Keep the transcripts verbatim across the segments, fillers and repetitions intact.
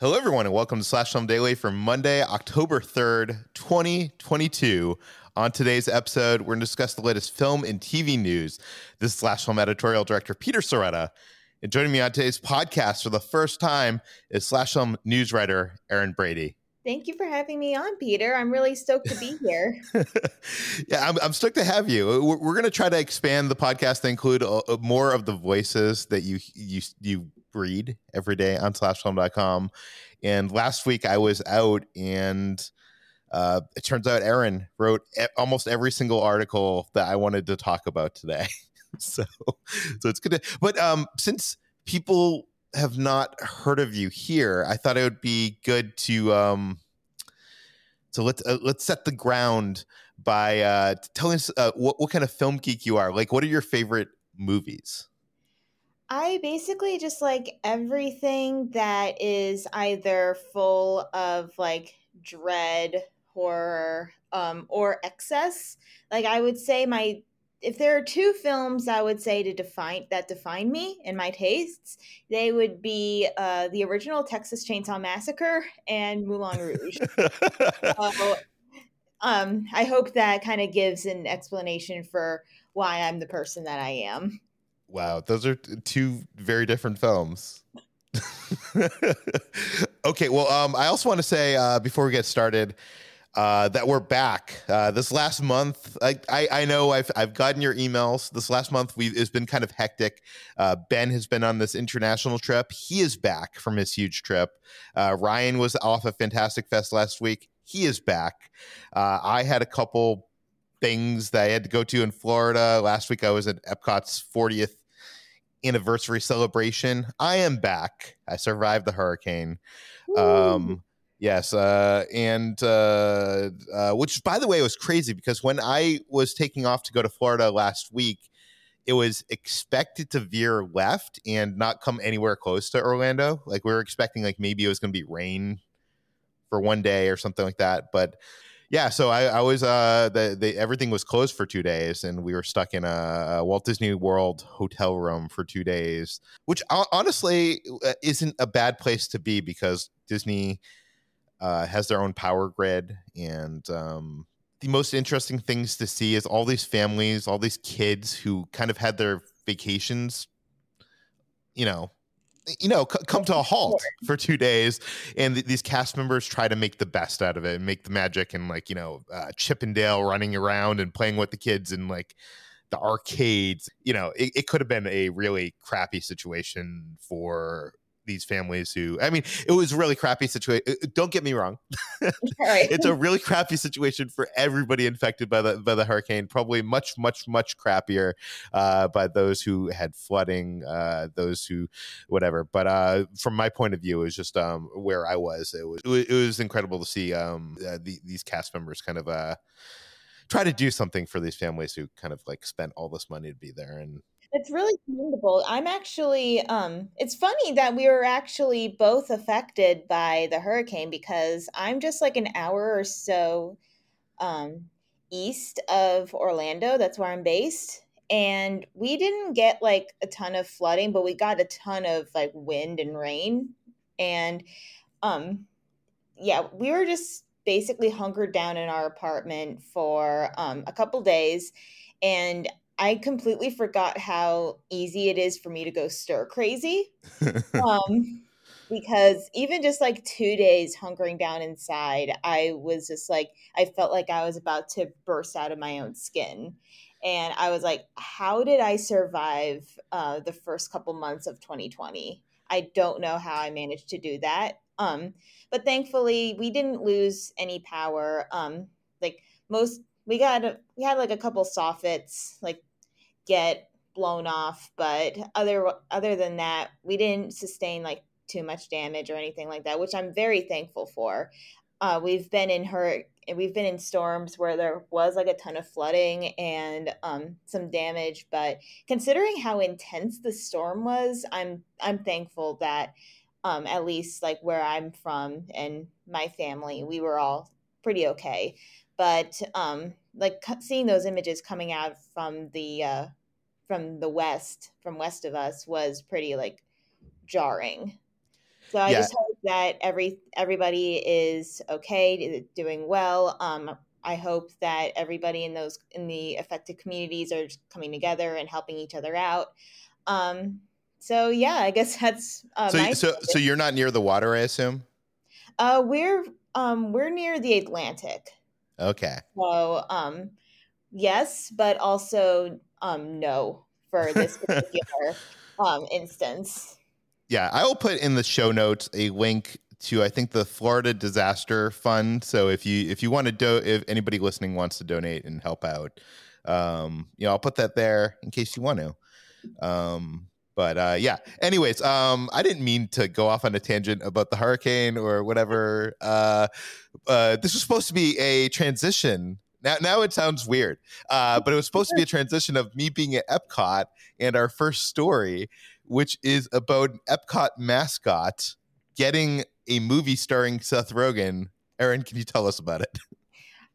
Hello, everyone, and welcome to Slash Film Daily for Monday, October third, twenty twenty-two. On today's episode, we're going to discuss the latest film and T V news. This is Slash Film editorial director Peter Soretta. And joining me on today's podcast for the first time is Slash Film news writer Erin Brady. Thank you for having me on, Peter. I'm really stoked to be here. yeah, I'm, I'm stoked to have you. We're, we're going to try to expand the podcast to include a, a more of the voices that you you you. read every day on slash film dot com. And last week I was out, and uh, it turns out Erin wrote e- almost every single article that I wanted to talk about today. so, so it's good. To, but um, since people have not heard of you here, I thought it would be good to um, so let's uh, let's set the ground by uh, telling us uh, what what kind of film geek you are. Like, what are your favorite movies? I basically just like everything that is either full of like dread, horror, um, or excess. Like I would say my, if there are two films I would say to define that define me and my tastes, they would be uh, the original Texas Chainsaw Massacre and Moulin Rouge. uh, um, I hope that kind of gives an explanation for why I'm the person that I am. Wow, those are t- two very different films. Okay, well, um, I also want to say uh, before we get started uh, that we're back. Uh, this last month, I, I, I know I've I've gotten your emails. This last month, we it's been kind of hectic. Uh, Ben has been on this international trip. He is back from his huge trip. Uh, Ryan was off a Fantastic Fest last week. He is back. Uh, I had a couple things that I had to go to in Florida. Last week I was at Epcot's fortieth anniversary celebration. I am back. I survived the hurricane. Ooh. Um, yes. Uh, and uh, uh, which, by the way, was crazy because when I was taking off to go to Florida last week, it was expected to veer left and not come anywhere close to Orlando. Like we were expecting like maybe it was going to be rain for one day or something like that. But yeah, so I, I was uh, the, the everything was closed for two days, and we were stuck in a, a Walt Disney World hotel room for two days, which honestly isn't a bad place to be because Disney uh, has their own power grid, and um, the most interesting things to see is all these families, all these kids who kind of had their vacations, you know, you know, c- come to a halt for two days. And th- these cast members try to make the best out of it and make the magic and, like, you know, uh, Chippendale running around and playing with the kids and, like, the arcades. You know, it, it could have been a really crappy situation for these families who, I mean, it was a really crappy situation. Don't get me wrong. It's a really crappy situation for everybody infected by the by the hurricane, probably much, much, much crappier uh, by those who had flooding, uh, those who, whatever. But uh, from my point of view, it was just um, where I was. It was, it was incredible to see um, uh, the, these cast members kind of uh, try to do something for these families who kind of, like, spent all this money to be there. And it's really commendable. I'm actually, um, it's funny that we were actually both affected by the hurricane, because I'm just like an hour or so um, east of Orlando. That's where I'm based. And we didn't get like a ton of flooding, but we got a ton of like wind and rain. And um, yeah, we were just basically hunkered down in our apartment for um, a couple days. And I completely forgot how easy it is for me to go stir crazy, um, because even just like two days hunkering down inside, I was just like, I felt like I was about to burst out of my own skin. And I was like, how did I survive uh, the first couple months of twenty twenty? I don't know how I managed to do that. Um, but thankfully we didn't lose any power. Um, like most, we got, we had like a couple soffits, like, get blown off, but other other than that, we didn't sustain like too much damage or anything like that, which I'm very thankful for. Uh, we've been in hurt, we've been in storms where there was like a ton of flooding and um, some damage, but considering how intense the storm was, I'm I'm thankful that um, at least like where I'm from and my family, we were all pretty okay. But um, like seeing those images coming out from the uh, from the west, from west of us, was pretty like jarring. So I yeah. just hope that every everybody is okay, doing well. Um, I hope that everybody in those in the affected communities are coming together and helping each other out. Um, so yeah, I guess that's uh, so. My so, so you're not near the water, I assume. Uh, we're um, we're near the Atlantic. Okay. So, um, yes, but also um, no for this particular um, instance. Yeah, I will put in the show notes a link to, I think, the Florida Disaster Fund. So if you if you want to do, if anybody listening wants to donate and help out, um, you know, I'll put that there in case you want to. Um, But uh, yeah, anyways, um, I didn't mean to go off on a tangent about the hurricane or whatever. Uh, uh, this was supposed to be a transition. Now, now it sounds weird, uh, but it was supposed to be a transition of me being at Epcot and our first story, which is about an Epcot mascot getting a movie starring Seth Rogen. Erin, can you tell us about it?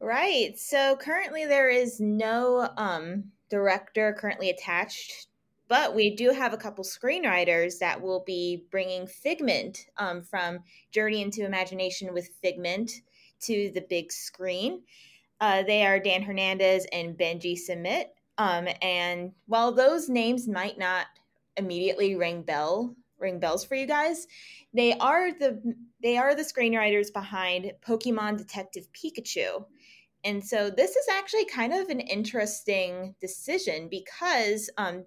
Right. So currently there is no um, director currently attached, but we do have a couple screenwriters that will be bringing Figment um, from Journey into Imagination with Figment to the big screen. Uh, they are Dan Hernandez and Benji Summit. Um, and while those names might not immediately ring bell, ring bells for you guys, they are the they are the screenwriters behind Pokemon Detective Pikachu. And so this is actually kind of an interesting decision because um,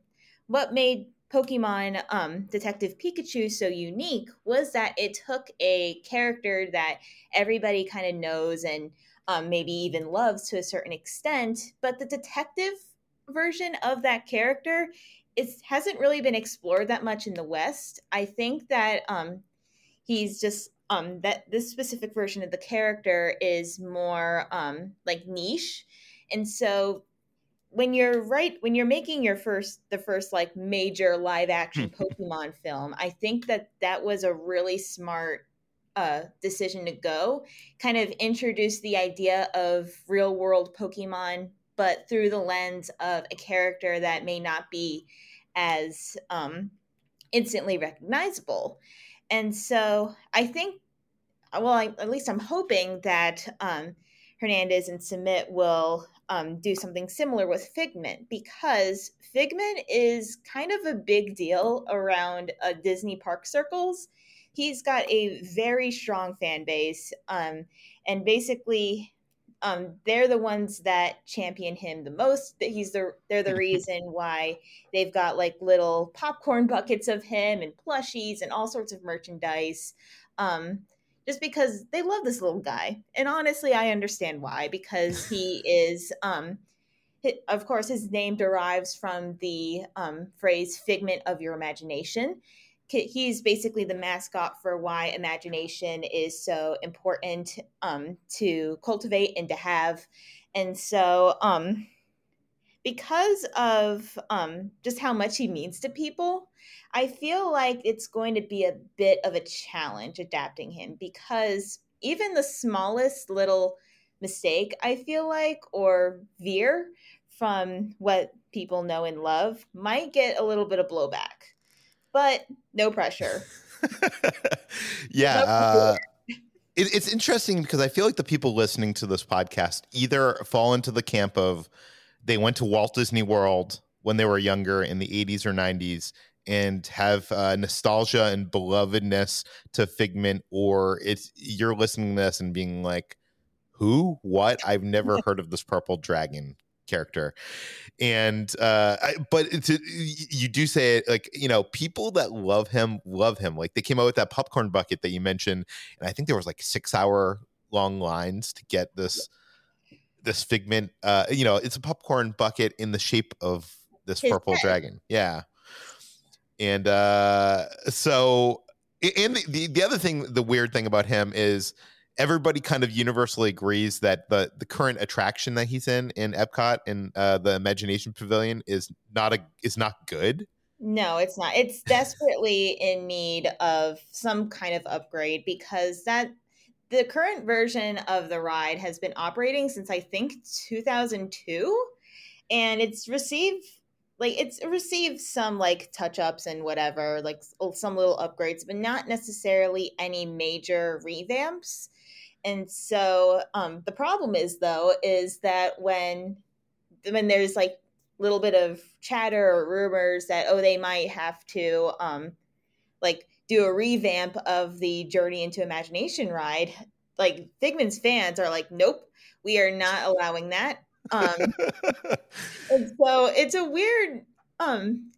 what made Pokemon um, Detective Pikachu so unique was that it took a character that everybody kind of knows and um, maybe even loves to a certain extent, but the detective version of that character is, hasn't really been explored that much in the West. I think that um, he's just um, that this specific version of the character is more um, like niche, and so when you're right, when you're making your first, the first like major live action Pokemon film, I think that that was a really smart uh, decision to go. Kind of introduce the idea of real world Pokemon, but through the lens of a character that may not be as um, instantly recognizable. And so I think, well, I, at least I'm hoping that um, Hernandez and Sumit will um, do something similar with Figment, because Figment is kind of a big deal around uh, Disney park circles. He's got a very strong fan base, um, and basically um, they're the ones that champion him the most. That he's the they're the reason why they've got like little popcorn buckets of him and plushies and all sorts of merchandise. Um, just because they love this little guy. And honestly, I understand why, because he is, um, he, of course, his name derives from the um, phrase figment of your imagination. He's basically the mascot for why imagination is so important um, to cultivate and to have. And so um, because of um, just how much he means to people, I feel like it's going to be a bit of a challenge adapting him, because even the smallest little mistake, I feel like, or veer from what people know and love might get a little bit of blowback, but no pressure. yeah. No uh, it, it's interesting because I feel like the people listening to this podcast either fall into the camp of they went to Walt Disney World when they were younger in the eighties or nineties and have uh, nostalgia and belovedness to Figment, or it's you're listening to this and being like, who, what? I've never heard of this purple dragon character. And, uh, I, but it's, it, you do say it like, you know, people that love him, love him. Like they came out with that popcorn bucket that you mentioned. And I think there was like six hour long lines to get this, yeah. this Figment, uh, you know, it's a popcorn bucket in the shape of this His purple head. dragon. Yeah. And uh, so, and the, the, the other thing, the weird thing about him is everybody kind of universally agrees that the, the current attraction that he's in in Epcot and uh, the Imagination Pavilion is not a is not good. No, it's not. It's desperately in need of some kind of upgrade, because that the current version of the ride has been operating since I think two thousand two, and it's received. Like it's received some like touch ups and whatever, like some little upgrades, but not necessarily any major revamps. And so um, the problem is, though, is that when when there's like a little bit of chatter or rumors that, oh, they might have to um, like do a revamp of the Journey into Imagination ride, like Figment's fans are like, nope, we are not allowing that. um and so it's a weird um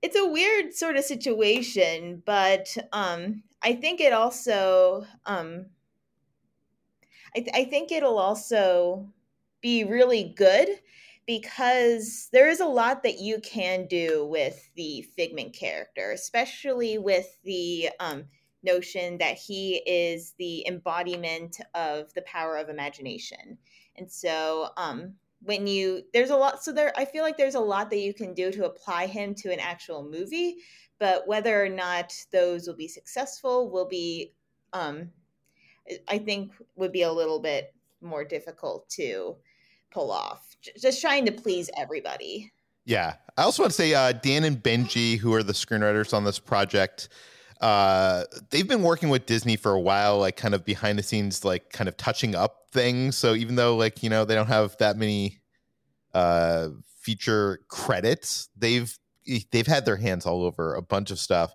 it's a weird sort of situation, but um I think it also um I, th- I think it'll also be really good, because there is a lot that you can do with the Figment character, especially with the um notion that he is the embodiment of the power of imagination. And so um, when you, there's a lot, so there, I feel like there's a lot that you can do to apply him to an actual movie, but whether or not those will be successful will be, um, I think would be a little bit more difficult to pull off. Just trying to please everybody. Yeah. I also want to say uh, Dan and Benji, who are the screenwriters on this project, Uh, they've been working with Disney for a while, like kind of behind the scenes, like kind of touching up things. So even though like, you know, they don't have that many uh, feature credits, they've they've had their hands all over a bunch of stuff.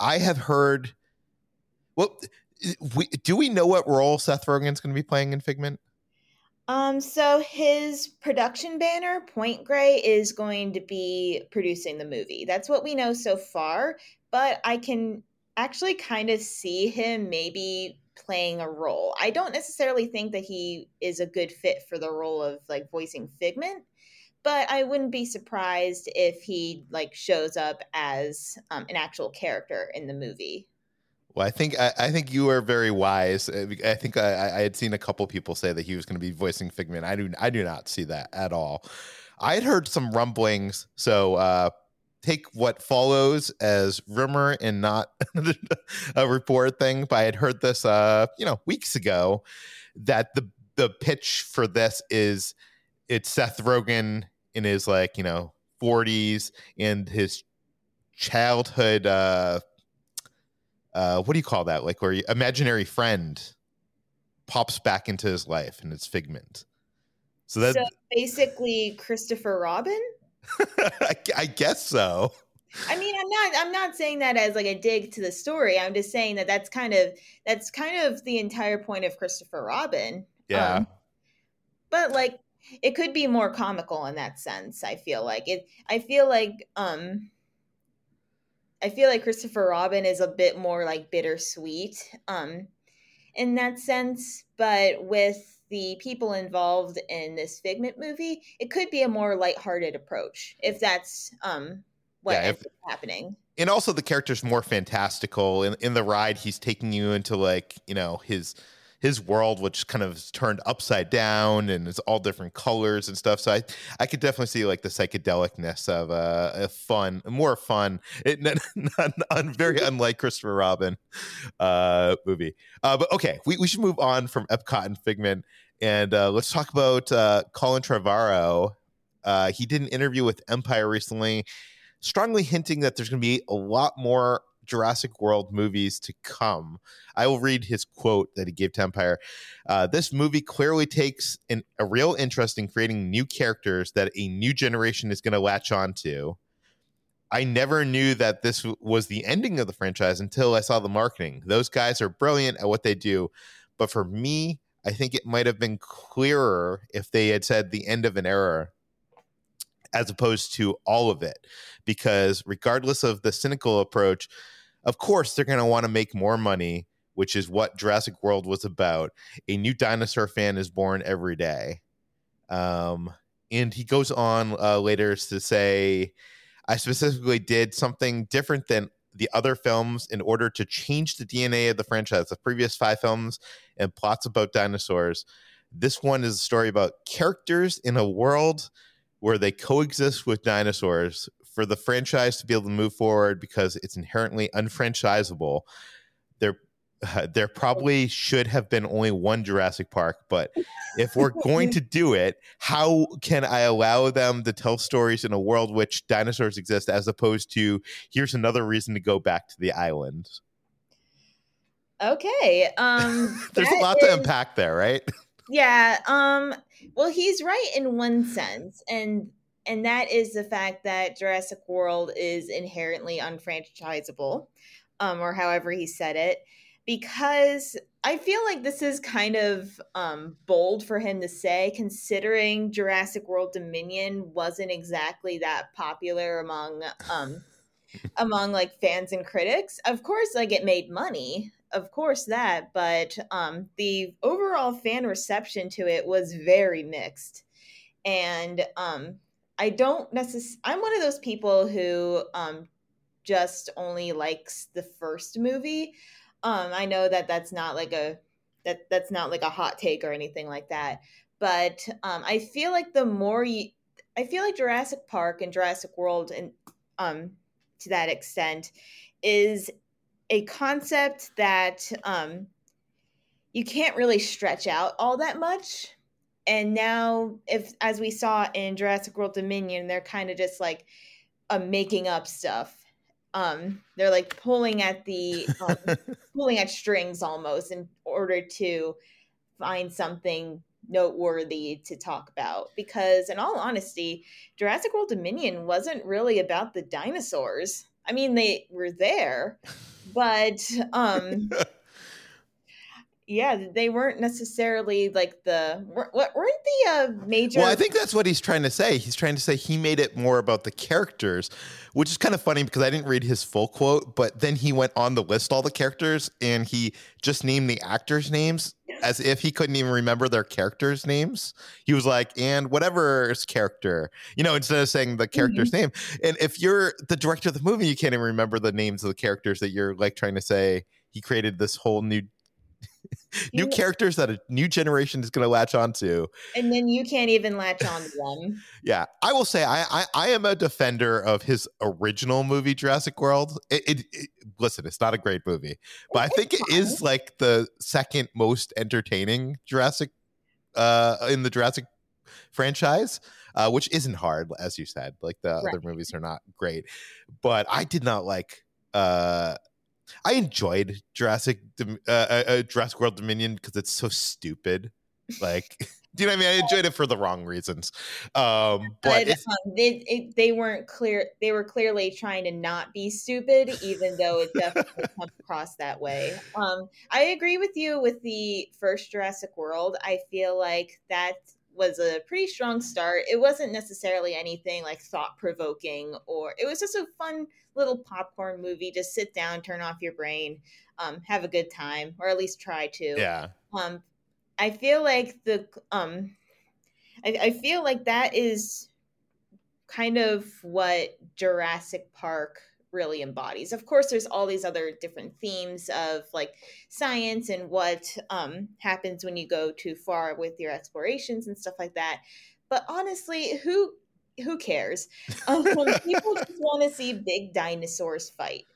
I have heard. Well, we, do we know what role Seth Rogen's going to be playing in Figment? Um, so his production banner, Point Grey, is going to be producing the movie. That's what we know so far, but I can actually kind of see him maybe playing a role. I don't necessarily think that he is a good fit for the role of like voicing Figment, but I wouldn't be surprised if he like shows up as um, an actual character in the movie. Well, I think I, I think you are very wise. I think I, I had seen a couple people say that he was going to be voicing Figment. I do I do not see that at all. I had heard some rumblings, so uh, take what follows as rumor and not a report thing. But I had heard this, uh, you know, weeks ago, that the the pitch for this is it's Seth Rogen in his like you know forties and his childhood. Uh, Uh, what do you call that? Like, where you, imaginary friend pops back into his life and it's Figment. So that's so basically Christopher Robin. I, I guess so. I mean, I'm not I'm not saying that as like a dig to the story. I'm just saying that that's kind of that's kind of the entire point of Christopher Robin. Yeah. Um, but like it could be more comical in that sense. I feel like it I feel like um I feel like Christopher Robin is a bit more like bittersweet um in that sense, but with the people involved in this Figment movie, it could be a more lighthearted approach if that's um what yeah, if, is happening. And also the character's more fantastical. In in the ride, he's taking you into like, you know, his his world, which kind of is turned upside down and it's all different colors and stuff. So I, I could definitely see like the psychedelicness of uh, a fun, more fun, it, not, not, not, very unlike Christopher Robin uh, movie. Uh, but okay, we, we should move on from Epcot and Figment. And uh, let's talk about uh, Colin Trevorrow. Uh, he did an interview with Empire recently, strongly hinting that there's going to be a lot more Jurassic World movies to come. I will read his quote that he gave to Empire. Uh, this movie clearly takes an, a real interest in creating new characters that a new generation is going to latch onto. I never knew that this w- was the ending of the franchise until I saw the marketing. Those guys are brilliant at what they do. But for me, I think it might have been clearer if they had said the end of an era, as opposed to all of it, because regardless of the cynical approach, of course, they're going to want to make more money, which is what Jurassic World was about. A new dinosaur fan is born every day. Um, and he goes on uh, later to say, I specifically did something different than the other films in order to change the D N A of the franchise, the previous five films and plots about dinosaurs. This one is a story about characters in a world where they coexist with dinosaurs for the franchise to be able to move forward because it's inherently unfranchisable. There, uh, there probably should have been only one Jurassic Park, but if we're going to do it, how can I allow them to tell stories in a world which dinosaurs exist as opposed to here's another reason to go back to the island? Okay. Um, There's a lot is- to unpack there, right? Yeah, um, well, he's right in one sense, and and that is the fact that Jurassic World is inherently unfranchisable, um, or however he said it, because I feel like this is kind of um, bold for him to say, considering Jurassic World Dominion wasn't exactly that popular among um, among like fans and critics. Of course, like it made money. Of course that, but um, the overall fan reception to it was very mixed. And um, I don't necessarily, I'm one of those people who um, just only likes the first movie. Um, I know that that's not like a, that that's not like a hot take or anything like that. But um, I feel like the more you, I feel like Jurassic Park and Jurassic World and um, to that extent is a concept that um, you can't really stretch out all that much. And now, if as we saw in Jurassic World Dominion, they're kind of just like uh, making up stuff. Um, they're like pulling at the um, pulling at strings almost in order to find something noteworthy to talk about. Because in all honesty, Jurassic World Dominion wasn't really about the dinosaurs. I mean, they were there, but um, yeah, they weren't necessarily like the weren't the uh, major. Well, I think that's what he's trying to say. He's trying to say he made it more about the characters, which is kind of funny because I didn't read his full quote, but then he went on to list all the characters and he just named the actors' names as if he couldn't even remember their characters' names. He was like, and whatever's character, you know, instead of saying the character's mm-hmm. name. And if you're the director of the movie, you can't even remember the names of the characters that you're like trying to say. He created this whole new, new yeah. characters that a new generation is going to latch onto. And then you can't even latch on to them. Yeah. I will say I, I, I am a defender of his original movie, Jurassic World. It, it, it Listen, it's not a great movie, but I think it is like the second most entertaining Jurassic uh, in the Jurassic franchise, uh, which isn't hard, as you said. Like the right. other movies are not great, but I did not like uh, I enjoyed Jurassic uh, uh, Jurassic World Dominion because it's so stupid. Like, do you know what I mean? I enjoyed it for the wrong reasons. Um, but, but um, they, it, they weren't clear. They were clearly trying to not be stupid, even though it definitely comes across that way. Um, I agree with you with the first Jurassic World. I feel like that was a pretty strong start. It wasn't necessarily anything like thought provoking, or it was just a fun little popcorn movie. Just sit down, turn off your brain, um, have a good time, or at least try to. Yeah. Um, I feel like the um, I, I feel like that is kind of what Jurassic Park really embodies. Of course, there's all these other different themes of like science and what um, happens when you go too far with your explorations and stuff like that. But honestly, who who cares? Um, people just want to see big dinosaurs fight.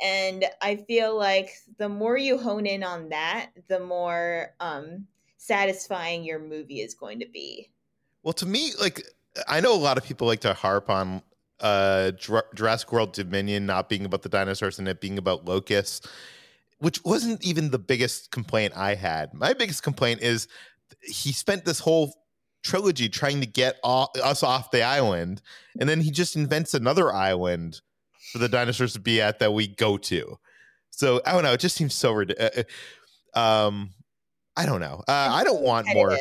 And I feel like the more you hone in on that, the more um, satisfying your movie is going to be. Well, to me, like, I know a lot of people like to harp on uh, Jurassic World Dominion not being about the dinosaurs and it being about locusts, which wasn't even the biggest complaint I had. My biggest complaint is he spent this whole trilogy trying to get all, us off the island, and then he just invents another island for the dinosaurs to be at that we go to. So I don't know. It just seems so ridiculous. Uh, um, I don't know. Uh, I don't want more.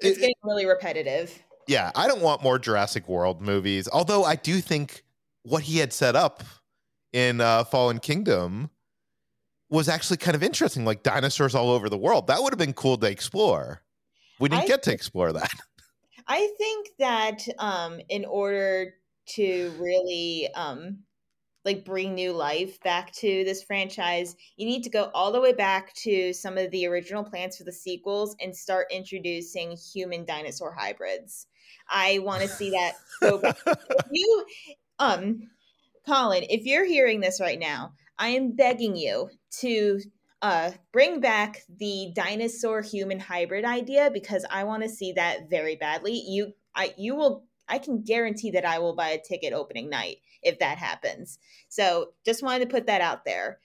It's getting really repetitive. Yeah. I don't want more Jurassic World movies. Although I do think what he had set up in uh, Fallen Kingdom was actually kind of interesting. Like dinosaurs all over the world. That would have been cool to explore. We didn't I get to explore that. I think that um, in order to really... Um, like bring new life back to this franchise, you need to go all the way back to some of the original plans for the sequels and start introducing human dinosaur hybrids. I want to see that go back. If you, um, Colin, if you're hearing this right now, I am begging you to uh, bring back the dinosaur human hybrid idea because I want to see that very badly. You, I, you will, I can guarantee that I will buy a ticket opening night if that happens. So just wanted to put that out there.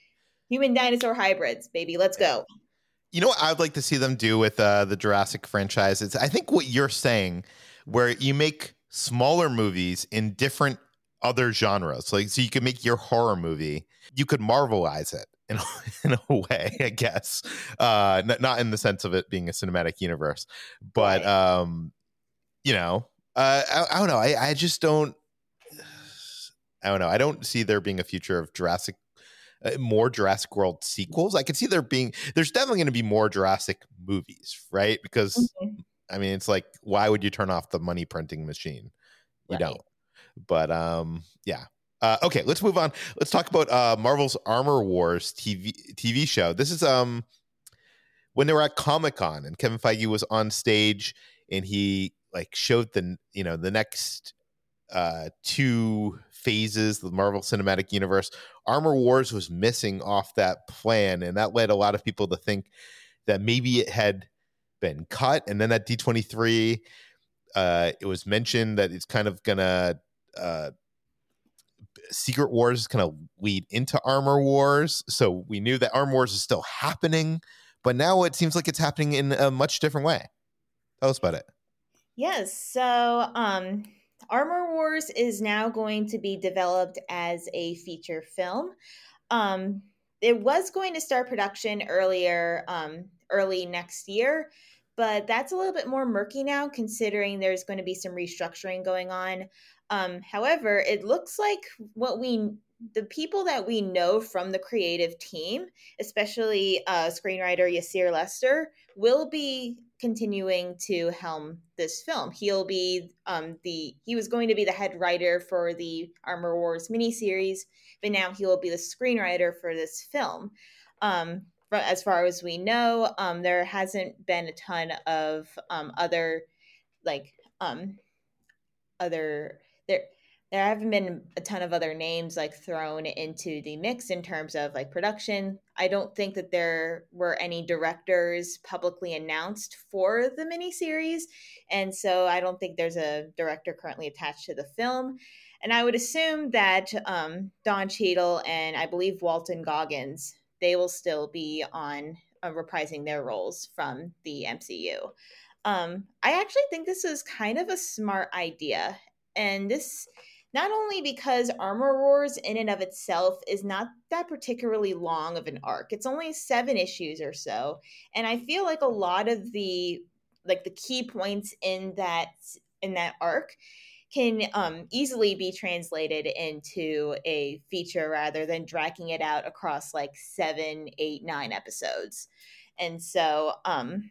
Human dinosaur hybrids, baby. Let's go. You know what I'd like to see them do with uh, the Jurassic franchise? It's, I think what you're saying, where you make smaller movies in different other genres. Like, so you could make your horror movie. You could Marvelize it in, in a way, I guess. Uh, n- not in the sense of it being a cinematic universe. But, right. um, you know, uh, I, I don't know. I, I just don't. I don't know. I don't see there being a future of Jurassic, uh, more Jurassic World sequels. I could see there being, there's definitely going to be more Jurassic movies, right? Because, mm-hmm. I mean, it's like, why would you turn off the money printing machine? You right. don't. But, um, yeah. Uh, okay, let's move on. Let's talk about uh, Marvel's Armor Wars T V T V show. This is um when they were at Comic-Con and Kevin Feige was on stage and he like showed the, you know, the next uh, two phases, the Marvel Cinematic Universe. Armor Wars was missing off that plan, and that led a lot of people to think that maybe it had been cut. And then at D twenty-three, uh, it was mentioned that it's kind of gonna uh, Secret Wars is gonna lead into Armor Wars, so we knew that Armor Wars is still happening, but now it seems like it's happening in a much different way. Tell us about it. Yes, so um. Armor Wars is now going to be developed as a feature film. Um, it was going to start production earlier, um, early next year, but that's a little bit more murky now considering there's going to be some restructuring going on. Um, however, it looks like what we, the people that we know from the creative team, especially uh, screenwriter Yasir Lester, will be continuing to helm this film. He'll be um, the he was going to be the head writer for the Armor Wars miniseries, but now he will be the screenwriter for this film. Um, as far as we know, um, there hasn't been a ton of um, other like um, other there. There haven't been a ton of other names like thrown into the mix in terms of like production. I don't think that there were any directors publicly announced for the miniseries. And so I don't think there's a director currently attached to the film. And I would assume that um, Don Cheadle and I believe Walton Goggins, they will still be on uh, reprising their roles from the M C U. Um, I actually think this is kind of a smart idea. And this, not only because Armor Wars in and of itself is not that particularly long of an arc. It's only seven issues or so. And I feel like a lot of the, like the key points in that, in that arc can um, easily be translated into a feature rather than dragging it out across like seven, eight, nine episodes. And so um,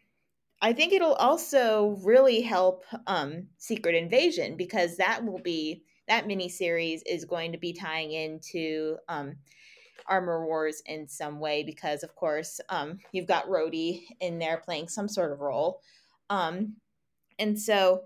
I think it'll also really help um, Secret Invasion, because that will be, that miniseries is going to be tying into um, Armor Wars in some way, because of course um, you've got Rhodey in there playing some sort of role. Um, and so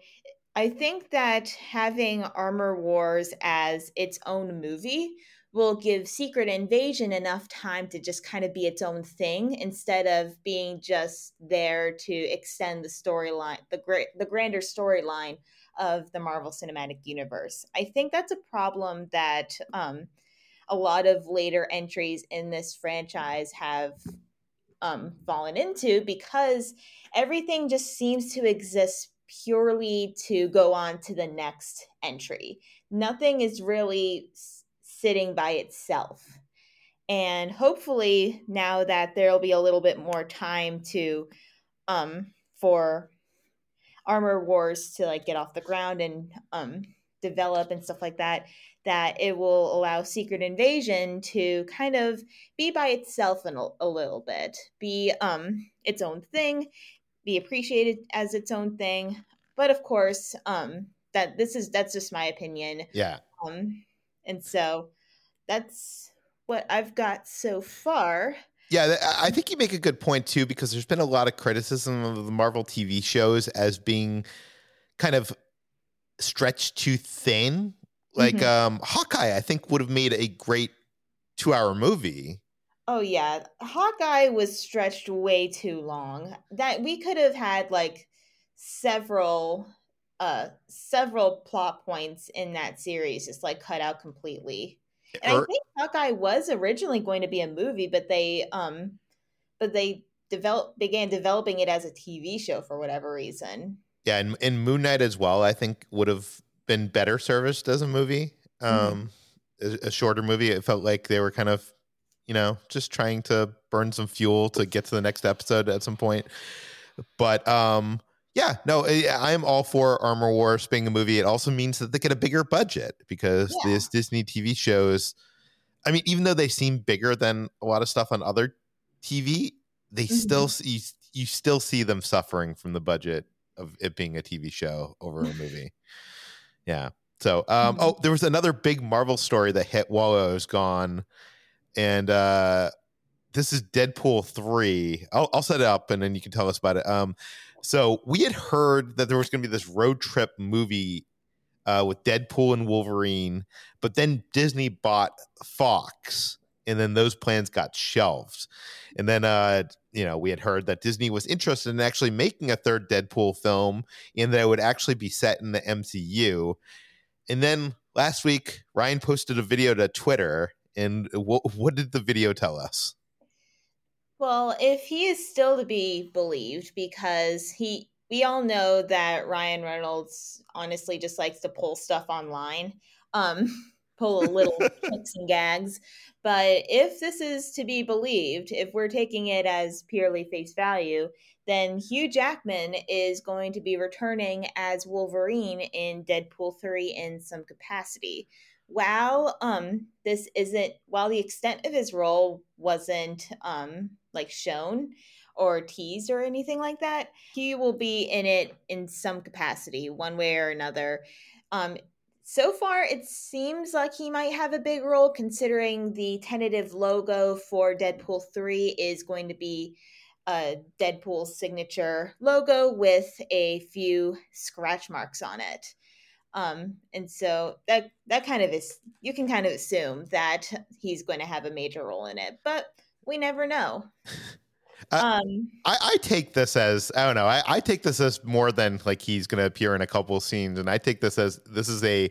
I think that having Armor Wars as its own movie will give Secret Invasion enough time to just kind of be its own thing, instead of being just there to extend the storyline, the great, the grander storyline of the Marvel Cinematic Universe. I think that's a problem that um, a lot of later entries in this franchise have um, fallen into, because everything just seems to exist purely to go on to the next entry. Nothing is really s- sitting by itself. And hopefully now that there'll be a little bit more time to um, for Armor Wars to like get off the ground and um, develop and stuff like that, that it will allow Secret Invasion to kind of be by itself in a, a little bit, be um, its own thing, be appreciated as its own thing. But of course, um, that this is, that's just my opinion. Yeah. Um, and so that's what I've got so far. Yeah, I think you make a good point too, because there's been a lot of criticism of the Marvel T V shows as being kind of stretched too thin. Like mm-hmm. um, Hawkeye, I think would have made a great two-hour movie. Oh yeah, Hawkeye was stretched way too long. That we could have had like several uh several plot points in that series just like cut out completely. And or, I think Hawkeye was originally going to be a movie, but they um but they developed began developing it as a T V show for whatever reason. Yeah, and, and Moon Knight as well, I think would have been better serviced as a movie. Um mm-hmm. a, a shorter movie. It felt like they were kind of, you know, just trying to burn some fuel to get to the next episode at some point. But um, yeah, no, I am all for Armor Wars being a movie. It also means that they get a bigger budget, because yeah. these Disney T V shows, I mean, even though they seem bigger than a lot of stuff on other T V, they mm-hmm. still you, you still see them suffering from the budget of it being a T V show over a movie. Yeah. So, um, mm-hmm. oh, there was another big Marvel story that hit while I was gone. And uh, this is Deadpool three. I'll, I'll set it up, and then you can tell us about it. Um, so we had heard that there was going to be this road trip movie uh, with Deadpool and Wolverine, but then Disney bought Fox, and then those plans got shelved. And then uh, you know, we had heard that Disney was interested in actually making a third Deadpool film, and that it would actually be set in the M C U. And then last week, Ryan posted a video to Twitter. And what, what did the video tell us? Well, if he is still to be believed, because he, we all know that Ryan Reynolds honestly just likes to pull stuff online, um, pull a little tricks and gags. But if this is to be believed, if we're taking it as purely face value, then Hugh Jackman is going to be returning as Wolverine in Deadpool three in some capacity. While um this isn't while the extent of his role wasn't um like shown or teased or anything like that, he will be in it in some capacity, one way or another. Um so far it seems like he might have a big role, considering the tentative logo for Deadpool three is going to be a Deadpool signature logo with a few scratch marks on it. Um, and so that, that kind of is, you can kind of assume that he's going to have a major role in it, but we never know. Uh, um, I, I take this as, I don't know. I, I take this as more than like, he's going to appear in a couple of scenes. And I take this as, this is a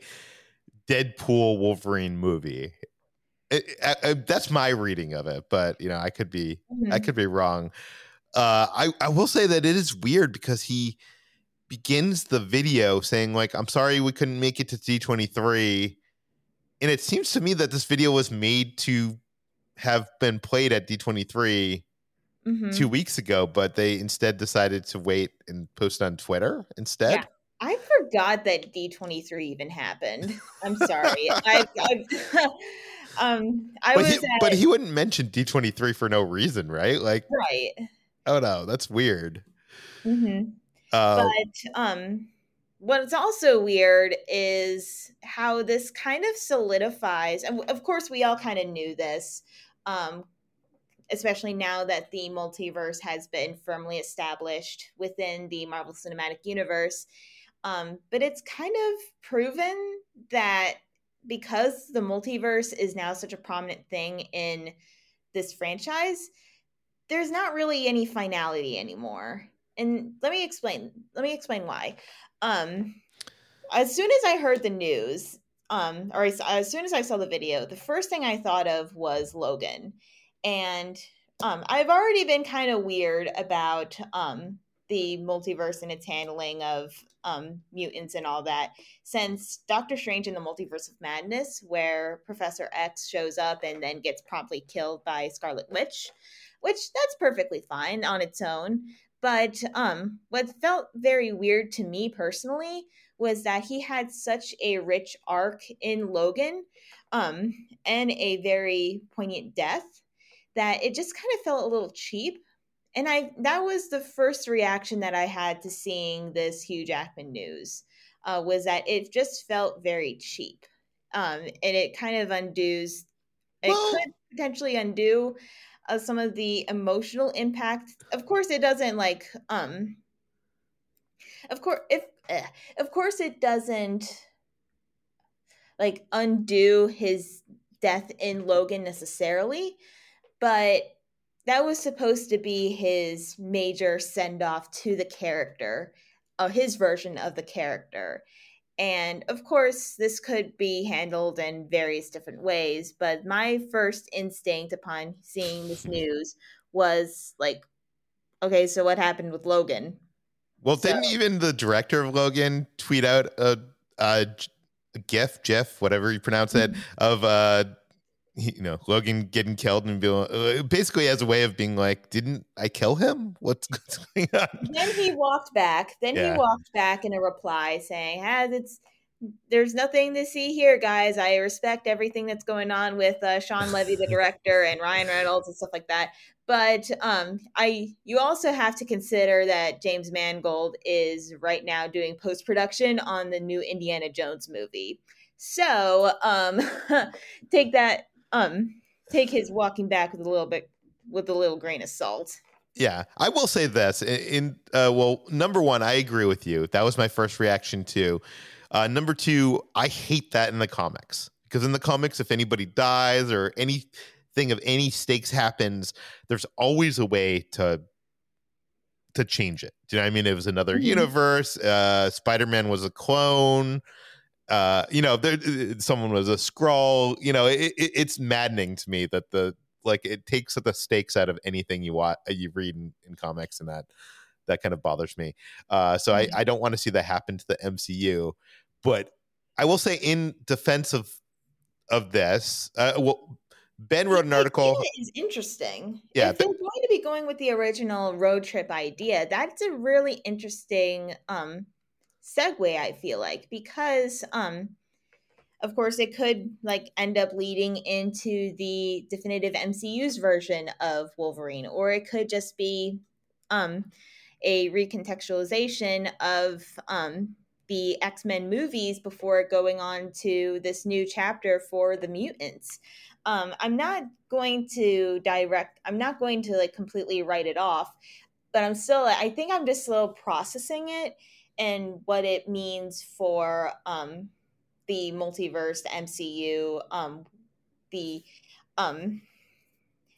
Deadpool Wolverine movie. It, I, I, that's my reading of it, but you know, I could be mm-hmm. I could be wrong. Uh, I I will say that it is weird because he begins the video saying like, "I'm sorry we couldn't make it to D twenty-three," and it seems to me that this video was made to have been played at D twenty-three mm-hmm. two weeks ago, but they instead decided to wait and post on Twitter instead. Yeah. I forgot that D twenty-three even happened. I'm sorry. I, I, um, I but was. He, at, but he wouldn't mention D twenty-three for no reason, right? Like, right. Oh no, that's weird. Mm-hmm. Uh, but um, what's also weird is how this kind of solidifies, and of course, we all kind of knew this. Um, especially now that the multiverse has been firmly established within the Marvel Cinematic Universe. Um, but it's kind of proven that because the multiverse is now such a prominent thing in this franchise, there's not really any finality anymore. And let me explain. Let me explain why. Um, as soon as I heard the news, um, or as, as soon as I saw the video, the first thing I thought of was Logan. And um, I've already been kind of weird about um, the multiverse and its handling of um, mutants and all that since Doctor Strange in the Multiverse of Madness, where Professor X shows up and then gets promptly killed by Scarlet Witch, which that's perfectly fine on its own. But um, what felt very weird to me personally was that he had such a rich arc in Logan um, and a very poignant death that it just kind of felt a little cheap. And I that was the first reaction that I had to seeing this Hugh Jackman news, uh, was that it just felt very cheap. Um, and it kind of undoes, it well, could potentially undo uh, some of the emotional impact. Of course, it doesn't like, um, of course, if, eh, of course it doesn't like undo his death in Logan necessarily, but that was supposed to be his major send-off to the character, uh, his version of the character. And, of course, this could be handled in various different ways, but my first instinct upon seeing this news was, like, okay, so what happened with Logan? Well, so, didn't even the director of Logan tweet out a, a, a GIF, GIF, whatever you pronounce it, of... Uh, you know, Logan getting killed and being, uh, basically as a way of being like, didn't I kill him? What's, what's going on? Then he walked back. Then yeah. he walked back in a reply saying, ah, it's, there's nothing to see here, guys. I respect everything that's going on with uh, Sean Levy, the director, and Ryan Reynolds and stuff like that. But um, I, you also have to consider that James Mangold is right now doing post-production on the new Indiana Jones movie. So um, take that. Um, take his walking back with a little bit, with a little grain of salt. Yeah, I will say this. In, in uh, well, number one, I agree with you. That was my first reaction too. Uh, number two, I hate that in the comics because in the comics, if anybody dies or anything of any stakes happens, there's always a way to to change it. Do you know what I mean? It was another mm-hmm. universe. Uh, Spider-Man was a clone. Uh, you know, there, someone was a Skrull. You know, it, it, it's maddening to me that the like it takes the stakes out of anything you want, you read in, in comics, and that that kind of bothers me. Uh, so mm-hmm. I, I don't want to see that happen to the M C U. But I will say, in defense of of this, uh, well, Ben wrote an article. It's interesting. Yeah, if ben, they're going to be going with the original road trip idea, that's a really interesting. Um, segue, I feel like, because um of course it could like end up leading into the definitive M C U's version of Wolverine, or it could just be um a recontextualization of um the X-Men movies before going on to this new chapter for the mutants. um I'm not going to direct I'm not going to like completely write it off, but I'm still I think I'm just still processing it and what it means for um, the multiverse, the M C U, um, the um,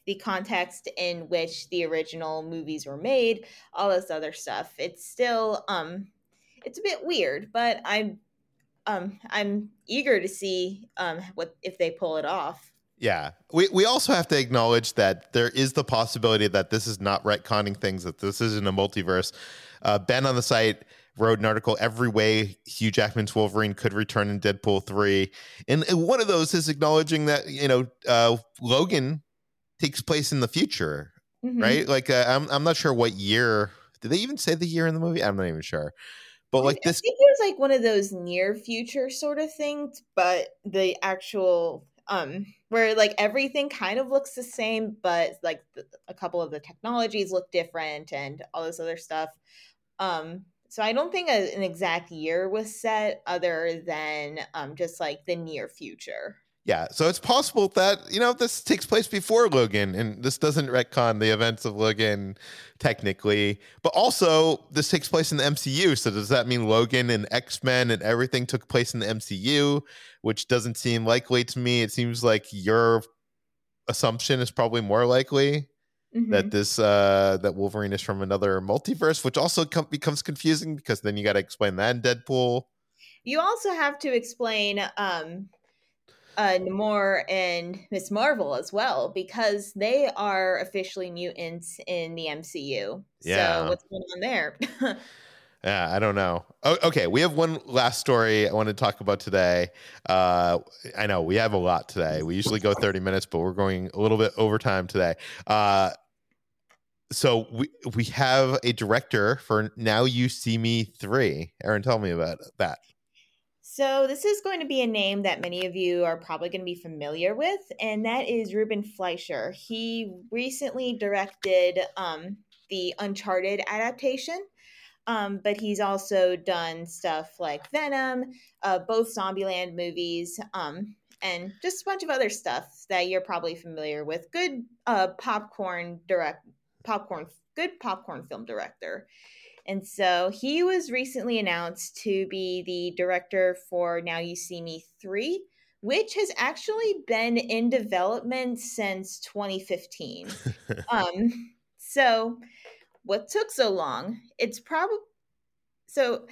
the context in which the original movies were made, all this other stuff. It's still um, it's a bit weird, but I'm um, I'm eager to see um, what if they pull it off. Yeah, we we also have to acknowledge that there is the possibility that this is not retconning things, that this isn't a multiverse. Uh, Ben on the site wrote an article, Every Way Hugh Jackman's Wolverine Could Return in Deadpool three. And, and one of those is acknowledging that, you know, uh, Logan takes place in the future, mm-hmm. right? Like, uh, I'm I'm not sure what year. Did they even say the year in the movie? I'm not even sure. But like this, I think it was like one of those near future sort of things, but the actual... Um, where like everything kind of looks the same, but like th- a couple of the technologies look different and all this other stuff. Um, so I don't think a, an exact year was set other than um, just like the near future. Yeah. So it's possible that, you know, this takes place before Logan and this doesn't retcon the events of Logan technically, but also this takes place in the M C U. So does that mean Logan and X-Men and everything took place in the M C U, which doesn't seem likely to me? It seems like your assumption is probably more likely mm-hmm. that this, uh, that Wolverine is from another multiverse, which also com- becomes confusing because then you got to explain that in Deadpool. You also have to explain, um, Uh, Namor and Miz Marvel as well, because they are officially mutants in the M C U. Yeah. So what's going on there? yeah, I don't know. Oh, okay, we have one last story I want to talk about today. Uh, I know we have a lot today. We usually go thirty minutes, but we're going a little bit over time today. Uh, so we we have a director for Now You See Me three. Aaron, tell me about that. So this is going to be a name that many of you are probably going to be familiar with, and that is Ruben Fleischer. He recently directed um, the Uncharted adaptation, um, but he's also done stuff like Venom, uh, both Zombieland movies, um, and just a bunch of other stuff that you're probably familiar with. Good uh, popcorn direct, popcorn, good popcorn film director. And so he was recently announced to be the director for Now You See Me three, which has actually been in development since twenty fifteen. um, so what took so long? It's probably so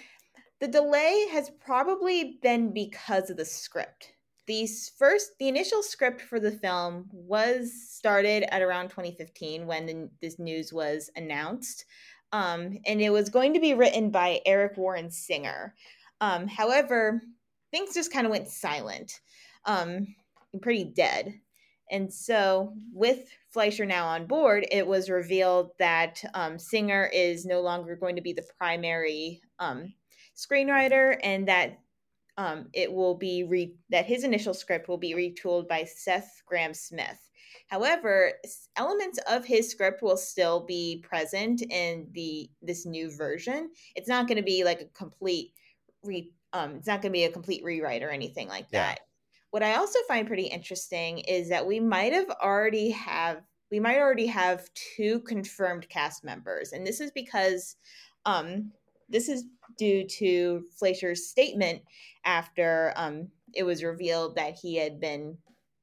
the delay has probably been because of the script. The first, the initial script for the film was started at around twenty fifteen when the, this news was announced. Um, and it was going to be written by Eric Warren Singer. Um, however, things just kind of went silent, um, and pretty dead. And so with Fleischer now on board, it was revealed that um, Singer is no longer going to be the primary um, screenwriter, and that um, it will be re- that his initial script will be retooled by Seth Graham Smith. However, elements of his script will still be present in the this new version. It's not going to be like a complete re, um, it's not going to be a complete rewrite or anything like yeah. that. What I also find pretty interesting is that we might have already have we might already have two confirmed cast members, and this is because um, this is due to Fleischer's statement after um, it was revealed that he had been.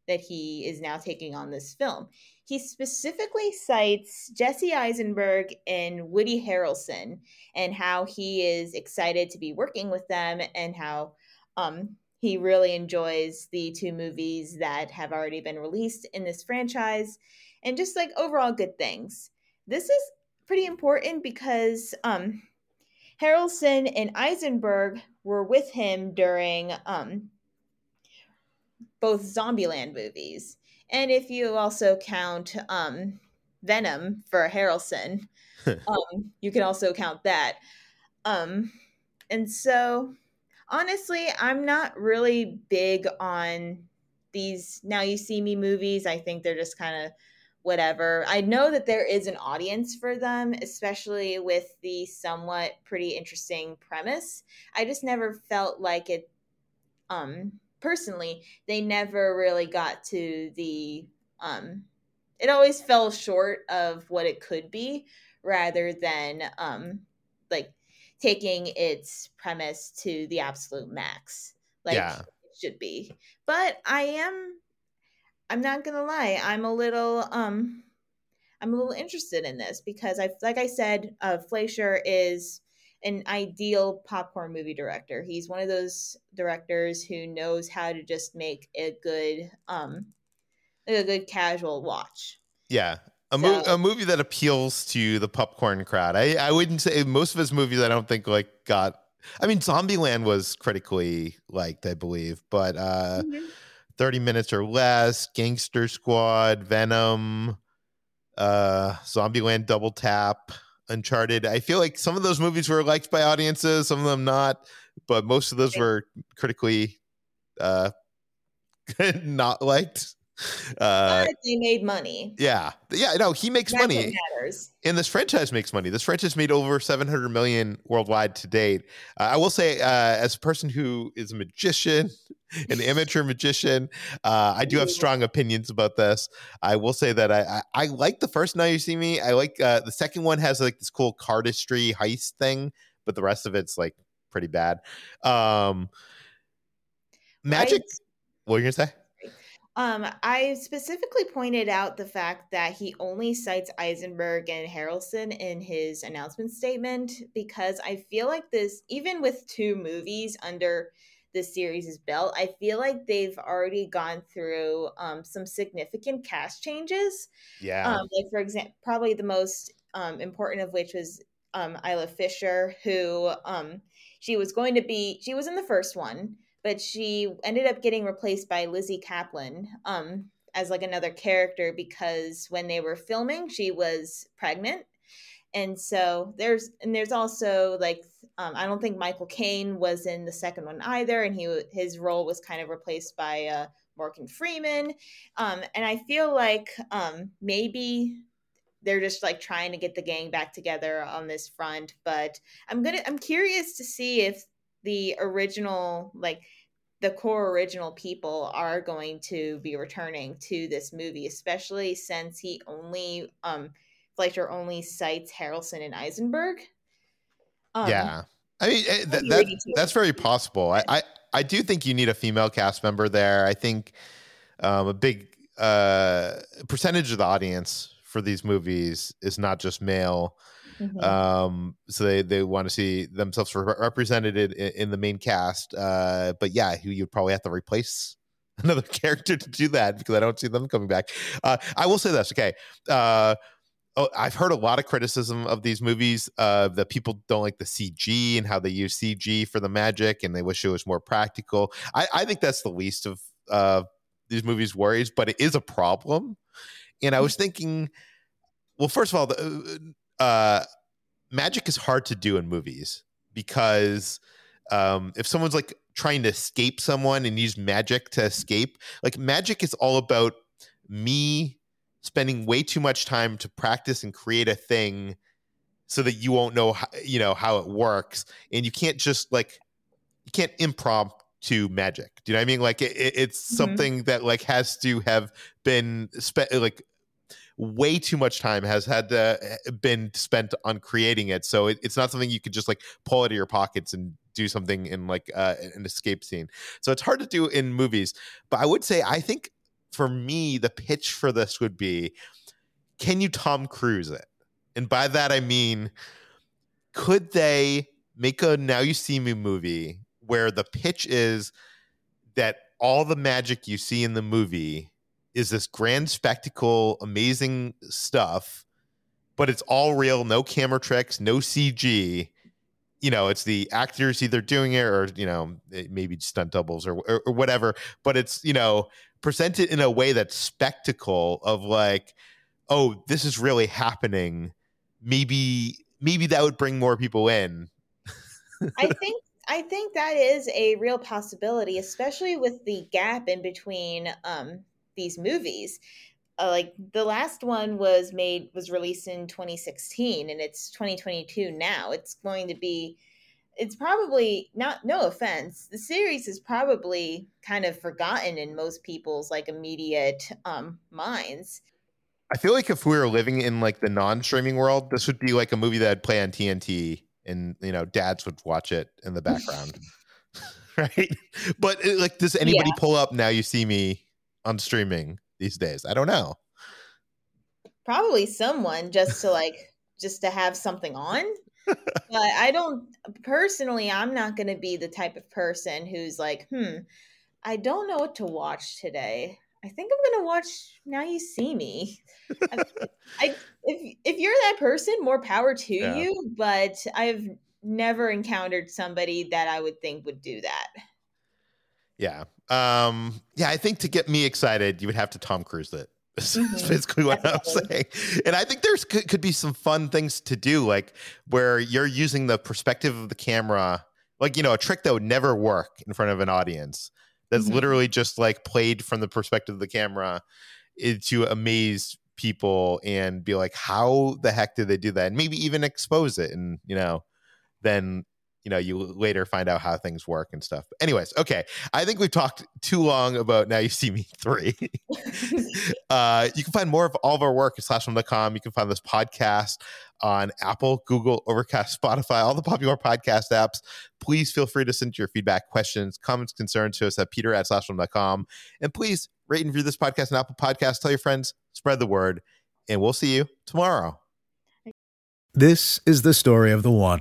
that he is now taking on this film. He specifically cites Jesse Eisenberg and Woody Harrelson and how he is excited to be working with them and how um, he really enjoys the two movies that have already been released in this franchise and just like overall good things. This is pretty important because um, Harrelson and Eisenberg were with him during um, both Zombieland movies. And if you also count um, Venom for Harrelson, um, you can also count that. Um, and so, honestly, I'm not really big on these Now You See Me movies. I think they're just kind of whatever. I know that there is an audience for them, especially with the somewhat pretty interesting premise. I just never felt like it... Um, Personally, they never really got to the, um, it always fell short of what it could be rather than um, like taking its premise to the absolute max, like yeah. it should be. But I am, I'm not going to lie, I'm a little, um, I'm a little interested in this because I, like I said, uh, Fleischer is an ideal popcorn movie director. He's one of those directors who knows how to just make a good, um, a good casual watch. Yeah. A, so, mo- a movie that appeals to the popcorn crowd. I, I wouldn't say most of his movies, I don't think like got, I mean, Zombieland was critically liked, I believe, but uh, mm-hmm. thirty minutes or Less, Gangster Squad, Venom, uh, Zombieland Double Tap, Uncharted. I feel like some of those movies were liked by audiences, some of them not, but most of those were critically uh, not liked. Uh, but they made money. Yeah, yeah. No, he makes That's money. And this franchise makes money. This franchise made over seven hundred million worldwide to date. Uh, I will say, uh, as a person who is a magician, an amateur magician, uh, I do have strong opinions about this. I will say that I I, I like the first Now You See Me. I like uh, the second one has like this cool cardistry heist thing, but the rest of it's like pretty bad. Um, magic. I, what were you gonna say? Um, I specifically pointed out the fact that he only cites Eisenberg and Harrelson in his announcement statement, because I feel like this, even with two movies under the series' belt, I feel like they've already gone through um, some significant cast changes. Yeah. Um, like, for example, probably the most um, important of which was um, Isla Fisher, who um, she was going to be, she was in the first one, but she ended up getting replaced by Lizzie Kaplan um, as like another character, because when they were filming, she was pregnant. And so there's, and there's also like, um, I don't think Michael Caine was in the second one either. And he, his role was kind of replaced by uh, Morgan Freeman. Um, and I feel like um, maybe they're just like trying to get the gang back together on this front, but I'm going to, I'm curious to see if the original, like the core original people are going to be returning to this movie, especially since he only, um, Fleischer only cites Harrelson and Eisenberg. Um, yeah. I mean, th- that, that, that's very possible. I, I, I do think you need a female cast member there. I think um, a big uh, percentage of the audience for these movies is not just male. Mm-hmm. Um, so they, they want to see themselves re- represented in, in the main cast. Uh, but yeah, you, you'd probably have to replace another character to do that, because I don't see them coming back. Uh, I will say this. Okay. Uh, oh, I've heard a lot of criticism of these movies, uh, that people don't like the C G and how they use C G for the magic, and they wish it was more practical. I, I think that's the least of, uh, these movies' worries, but it is a problem. And I was thinking, well, first of all, the, Uh, magic is hard to do in movies, because um, if someone's like trying to escape someone and use magic to escape, like magic is all about me spending way too much time to practice and create a thing so that you won't know, how, you know, how it works. And you can't just like, you can't impromptu magic. Do you know what I mean? Like it, it's mm-hmm. something that like has to have been spent like, way too much time has had to, been spent on creating it. So it, it's not something you could just like pull out of your pockets and do something in like uh, an escape scene. So it's hard to do in movies. But I would say, I think for me, the pitch for this would be, can you Tom Cruise it? And by that, I mean, could they make a Now You See Me movie where the pitch is that all the magic you see in the movie is this grand spectacle, amazing stuff, but it's all real, no camera tricks, no C G. You know, it's the actors either doing it or, you know, maybe stunt doubles or, or, or whatever, but it's, you know, presented in a way that's spectacle of like, oh, this is really happening. Maybe, maybe that would bring more people in. I think I think that is a real possibility, especially with the gap in between um these movies. Uh, like the last one was made was released in twenty sixteen, and it's twenty twenty-two now. It's going to be it's probably not no offense, the series is probably kind of forgotten in most people's like immediate um minds. I feel like if we were living in like the non-streaming world, this would be like a movie that'd play on T N T, and you know, dads would watch it in the background. Right? But like, does anybody yeah. pull up Now You See Me on streaming these days? I don't know. Probably someone just to like, just to have something on. But I don't personally, I'm not going to be the type of person who's like, hmm, I don't know what to watch today. I think I'm going to watch Now You See Me. I, I, if if you're that person, more power to yeah. you. But I've never encountered somebody that I would think would do that. Yeah. Um, yeah, I think to get me excited, you would have to Tom Cruise it. That's mm-hmm. basically what Definitely. I'm saying. And I think there's could, could be some fun things to do, like where you're using the perspective of the camera, like, you know, a trick that would never work in front of an audience. That's mm-hmm. literally just like played from the perspective of the camera to amaze people and be like, how the heck did they do that? And maybe even expose it. And, you know, then, you know, you later find out how things work and stuff. But anyways, okay. I think we've talked too long about Now You See Me three. uh, you can find more of all of our work at slash film dot com. You can find this podcast on Apple, Google, Overcast, Spotify, all the popular podcast apps. Please feel free to send your feedback, questions, comments, concerns to us at peter at slash film dot com. And please rate and review this podcast on Apple Podcasts. Tell your friends, spread the word, and we'll see you tomorrow. This is the story of the one.